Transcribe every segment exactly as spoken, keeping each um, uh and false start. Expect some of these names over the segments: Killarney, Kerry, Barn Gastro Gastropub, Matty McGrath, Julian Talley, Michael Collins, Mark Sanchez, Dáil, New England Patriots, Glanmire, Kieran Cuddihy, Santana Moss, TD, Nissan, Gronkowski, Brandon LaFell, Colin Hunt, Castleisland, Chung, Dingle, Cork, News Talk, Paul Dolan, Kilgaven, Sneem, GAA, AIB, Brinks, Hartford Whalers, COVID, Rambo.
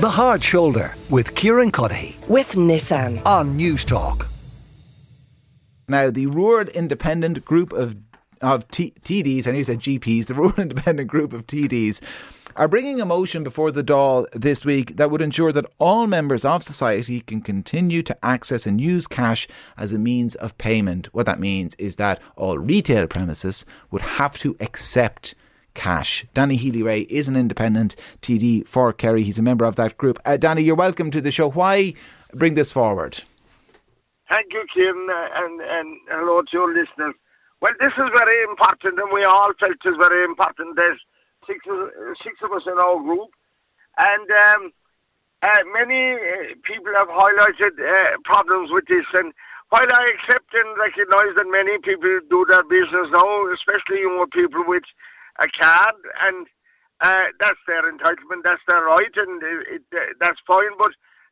The Hard Shoulder with Kieran Cuddihy. With Nissan. On News Talk. Now, the Rural Independent Group of of T- TDs, I need to say G Ps, the Rural Independent Group of T Ds are bringing a motion before the Dáil this week that would ensure that all members of society can continue to access and use cash as a means of payment. What that means is that all retail premises would have to accept cash. Danny Healy-Rae is an independent T D for Kerry. He's a member of that group. Uh, Danny, you're welcome to the show. Why bring this forward? Thank you, Kieran, and, and hello to your listeners. Well, this is very important, and we all felt it was very important. There's six, six of us in our group, and um, uh, many uh, people have highlighted uh, problems with this. And while I accept and recognise that many people do their business now, especially younger people with a card, and uh, that's their entitlement, that's their right, and it, it, that's fine. But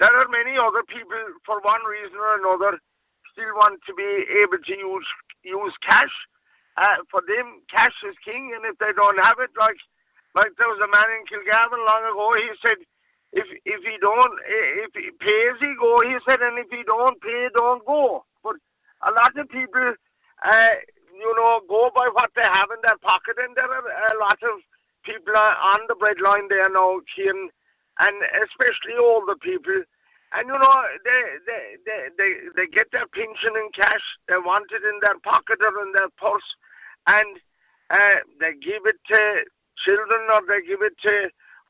there are many other people, for one reason or another, still want to be able to use use cash. Uh, for them, cash is king, and if they don't have it, like like there was a man in Kilgaven long ago, he said, if if he don't, if he pays, he go, he said, and if he don't pay, don't go. But a lot of people, uh, you know, go by what they have in their pocket, and there are a lot of people on the breadline there now, Kieran, and especially older people. And, you know, they, they they they they get their pension in cash. They want it in their pocket or in their purse. And uh, they give it to children or they give it to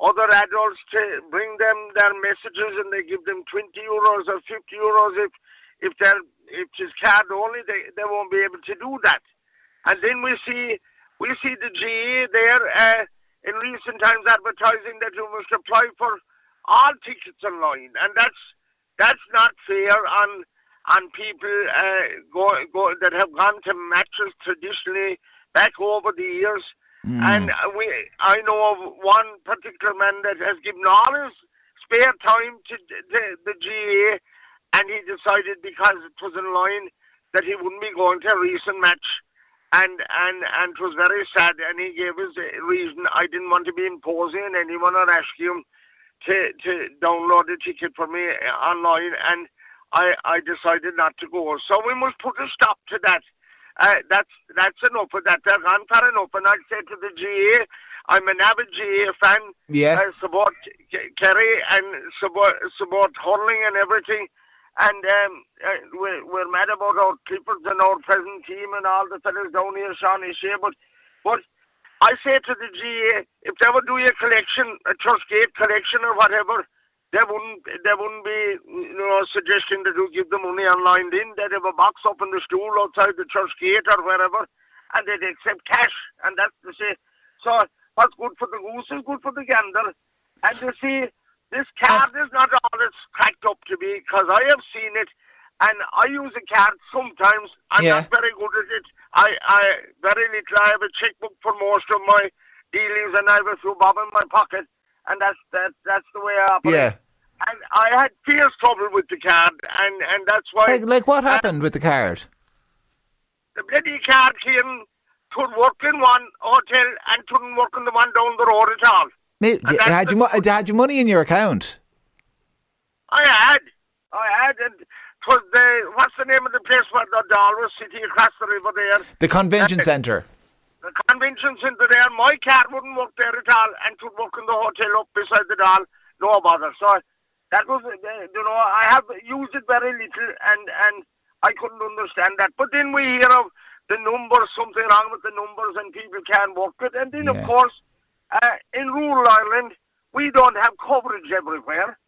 other adults to bring them their messages, and they give them twenty euros or fifty euros. If if they're, if it's card only, they, they won't be able to do that. And then we see we see the G A there uh, in recent times advertising that you must apply for all tickets online, and that's that's not fair on on people uh, go, go, that have gone to matches traditionally back over the years. Mm. And we, I know of one particular man that has given all his spare time to the, the G A, and he decided because it was online that he wouldn't be going to a recent match, and and and it was very sad. And he gave his reason. I didn't want to be imposing on anyone or asking him To, to download a ticket for me online, and I, I decided not to go. So we must put a stop to that. Uh, that's that's enough of that. They're gone far enough. And I'd say to the G A, I'm an avid G A fan. Yeah. I support Kerry and support, support hurling and everything. And um, uh, we're, we're mad about our Clippers and our present team and all the fellas down here, Sean Ishe. But, but I say to the G A, if they were doing a collection, a church gate collection or whatever, they wouldn't, they wouldn't be, you know, suggesting that you give the money online. Then they'd have a box up in the stool outside the church gate or wherever, and they'd accept cash. And that's to say, so what's good for the goose is good for the gander. And you see, this card is not all it's cracked up to be, because I have seen it, and I use a card sometimes. I'm yeah. not very good at it. I, I very little. I have a checkbook for most of my dealings, and I have a few bob in my pocket, and that's that, that's the way I operate. Yeah. And I had fierce trouble with the card, and, and that's why. Like, like what happened uh, with the card? The bloody card came to work in one hotel and couldn't work in the one down the road at all. Mate, had you mo- had your money in your account? I had, I had. And, Cause the, what's the name of the place where the Dáil was sitting across the river there? The Convention uh, Centre. The Convention Centre there. My car wouldn't work there at all, and to work in the hotel up beside the Dáil, no bother. So that was, you know, I have used it very little, and, and I couldn't understand that. But then we hear of the numbers, something wrong with the numbers, and people can't work it. And then, yeah. of course, uh, in rural Ireland, we don't have coverage everywhere.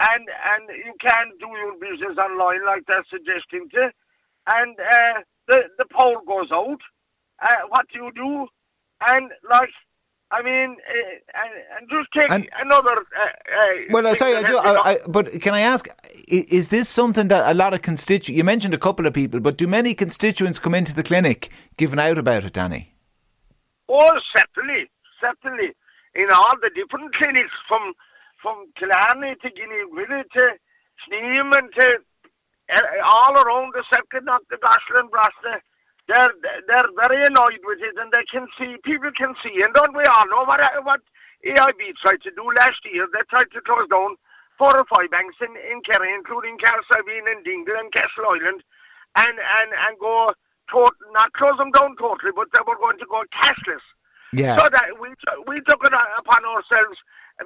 And and you can do your business online like they're suggesting to. And uh, the, the poll goes out. Uh, what do you do? And, like, I mean, uh, and, and just take and, another... Uh, uh, well, sorry, I do, I, I, but can I ask, is this something that a lot of constituents... You mentioned a couple of people, but do many constituents come into the clinic giving out about it, Danny? Oh, certainly, certainly. In all the different clinics from... from Killarney to Guinea to Sneem and to uh, all around the circuit, not the Castleisland, they're they're very annoyed with it, and they can see, people can see, and don't we all know what what A I B tried to do last year. They tried to close down four or five banks in, in Kerry, including Castleisland and Dingle and Castleisland, and, and, and go, tot- not close them down totally, but they were going to go cashless. Yeah. So that we we took it upon ourselves,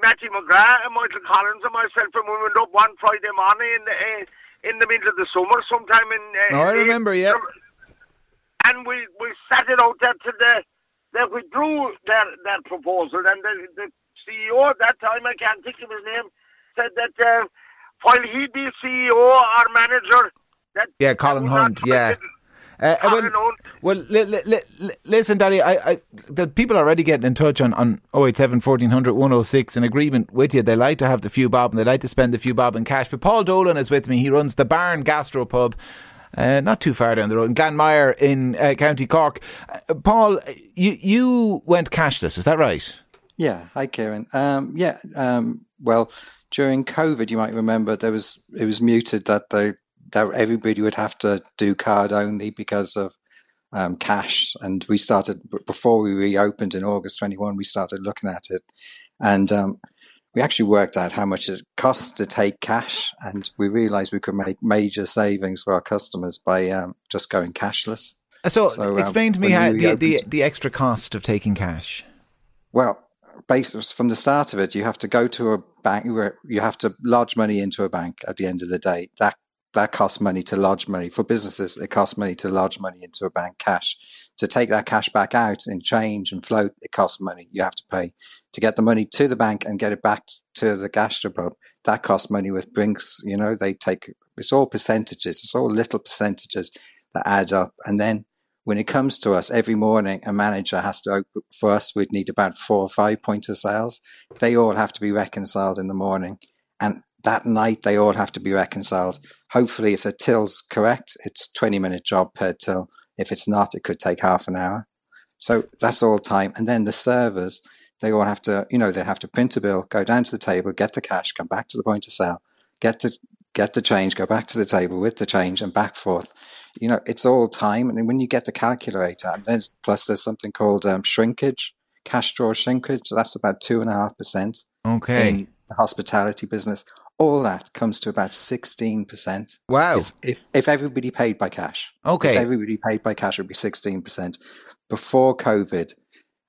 Matty McGrath and Michael Collins and myself, and we went up one Friday morning in the, uh, in the middle of the summer sometime in... Uh, oh, I remember, yeah. And we, we sat it out there to the... They withdrew their, their proposal, and the, the C E O at that time, I can't think of his name, said that uh, while he be C E O or manager... that Yeah, Colin Hunt, yeah. Uh, well, well li- li- li- listen, Danny, I, I, the people are already getting in touch on, on oh eight seven, fourteen hundred, one oh six in agreement with you. They like to have the few bob and they like to spend the few bob in cash. But Paul Dolan is with me. He runs the Barn Gastro Gastropub, uh, not too far down the road, in Glanmire in uh, County Cork. Uh, Paul, you, you went cashless, is that right? Yeah, hi Kieran. Um, yeah, um, well, during COVID, you might remember, there was it was muted that they... that everybody would have to do card only because of um, cash. And we started, before we reopened in August twenty-one, we started looking at it. And um, we actually worked out how much it costs to take cash. And we realized we could make major savings for our customers by um, just going cashless. So, so explain um, to me how the, the, the extra cost of taking cash. Well, based from the start of it, you have to go to a bank, you have to lodge money into a bank at the end of the day. That That costs money to lodge money. For businesses, it costs money to lodge money into a bank cash. To take that cash back out in change and float, it costs money. You have to pay. To get the money to the bank and get it back to the gastropub, that costs money with Brinks. You know, they take, it's all percentages. It's all little percentages that add up. And then when it comes to us, every morning, a manager has to, open, for us, we'd need about four or five point of sales. They all have to be reconciled in the morning. And that night, they all have to be reconciled. Hopefully, if the till's correct, it's a twenty-minute job per till. If it's not, it could take half an hour. So that's all time. And then the servers, they all have to, you know, they have to print a bill, go down to the table, get the cash, come back to the point of sale, get the get the change, go back to the table with the change and back forth. You know, it's all time. And when you get the calculator, and there's, plus there's something called um, shrinkage, cash draw shrinkage. So that's about two point five percent. Okay. In the hospitality business. All that comes to about sixteen percent. Wow. If, if if everybody paid by cash. Okay. If everybody paid by cash, it would be sixteen percent. Before COVID,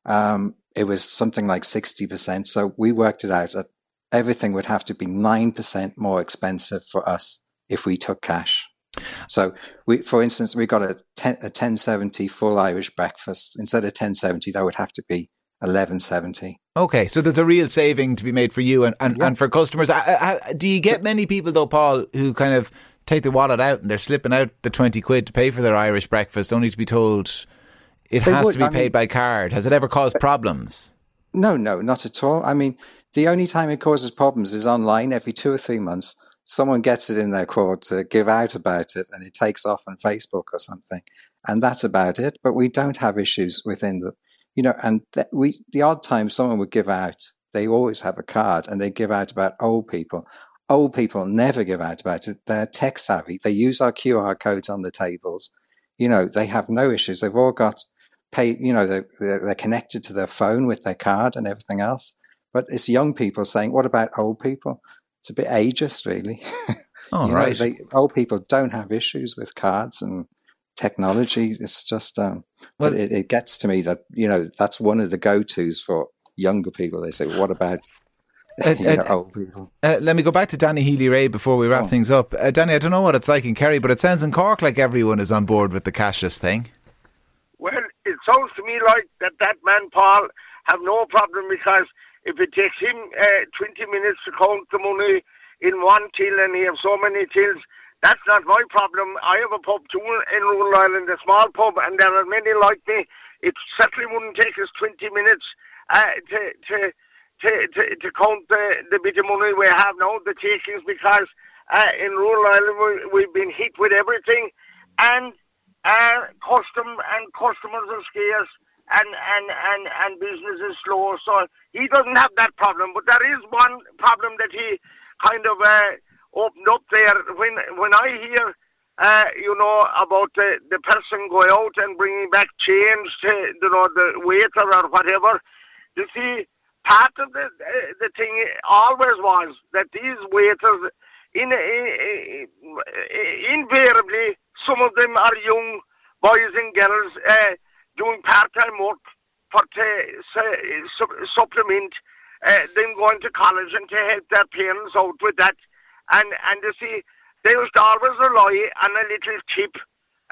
um, it was something like sixty percent. So we worked it out that everything would have to be nine percent more expensive for us if we took cash. So, we, for instance, we got a, ten, a ten seventy full Irish breakfast. Instead of ten seventy, that would have to be eleven seventy. Okay, so there's a real saving to be made for you and, and, yeah. and for customers. I, I, do you get many people, though, Paul, who kind of take the wallet out and they're slipping out the twenty quid to pay for their Irish breakfast, only to be told it they has would. to be I paid mean, by card? Has it ever caused problems? No, no, not at all. I mean, the only time it causes problems is online every two or three months. Someone gets it in their craw to give out about it and it takes off on Facebook or something. And that's about it. But we don't have issues within the... You know, and th- we the odd time someone would give out, they always have a card and they give out about old people. Old people never give out about it. They're tech savvy. They use our Q R codes on the tables. You know, they have no issues. They've all got pay. You know, they're, they're connected to their phone with their card and everything else. But it's young people saying, what about old people? It's a bit ageist, really. Oh, you right. know, they, old people don't have issues with cards and technology. It's just um well, but it, it gets to me that, you know, that's one of the go-to's for younger people. They say, what about uh, you uh, know, old people? Uh, let me go back to Danny Healy-Rae before we wrap oh. things up. uh, Danny, I don't know what it's like in Kerry, but it sounds in Cork like everyone is on board with the cashless thing. Well, it sounds to me like that that man Paul have no problem, because if it takes him uh, twenty minutes to count the money in one till and he have so many tills, that's not my problem. I have a pub too in rural Ireland, a small pub, and there are many like me. It certainly wouldn't take us twenty minutes uh, to, to, to to to count the, the bit of money we have now, the takings, because uh, in rural Ireland we, we've been hit with everything, and uh, custom and customers are scarce, and, and, and, and business is slow. So he doesn't have that problem. But there is one problem that he kind of... Uh, opened up there. When when I hear, uh, you know, about the, the person going out and bringing back change to, you know, the waiter or whatever, you see, part of the the thing always was that these waiters, in, in, in, invariably, some of them are young boys and girls uh, doing part-time work for to su- supplement uh, them going to college and to help their parents out with that. And, and you see, they used to always rely on a little tip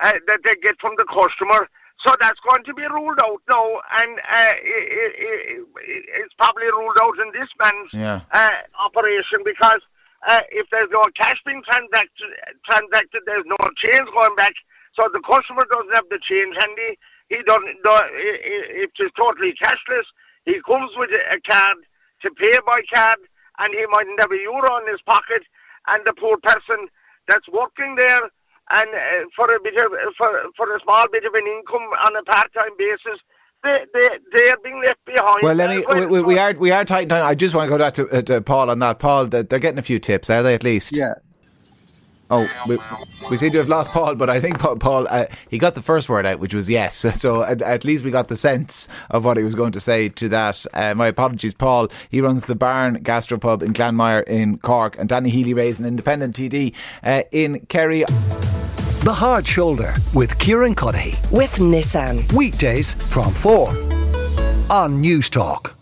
uh, that they get from the customer. So that's going to be ruled out now, and uh, it, it, it, it's probably ruled out in this man's yeah. uh, operation, because uh, if there's no cash being transacted, transacted, there's no change going back, so the customer doesn't have the change handy. He doesn't. No, it, it, it's totally cashless. He comes with a card to pay by card, and he mightn't have a euro in his pocket, and the poor person that's working there, and uh, for a bit of, for for a small bit of an income on a part-time basis, they they they are being left behind. Well, let me. We, we, we are we are tight. I just want to go back to, uh, to Paul on that. Paul, they're getting a few tips, are they? At least, yeah. Oh, we, we seem to have lost Paul, but I think Paul, uh, he got the first word out, which was yes. So at, at least we got the sense of what he was going to say to that. Uh, my apologies, Paul. He runs the Barn Gastro Gastropub in Glanmire in Cork, and Danny Healy-Rae is an independent T D uh, in Kerry. The Hard Shoulder with Kieran Cuddihy. With Nissan. Weekdays from four on News Talk.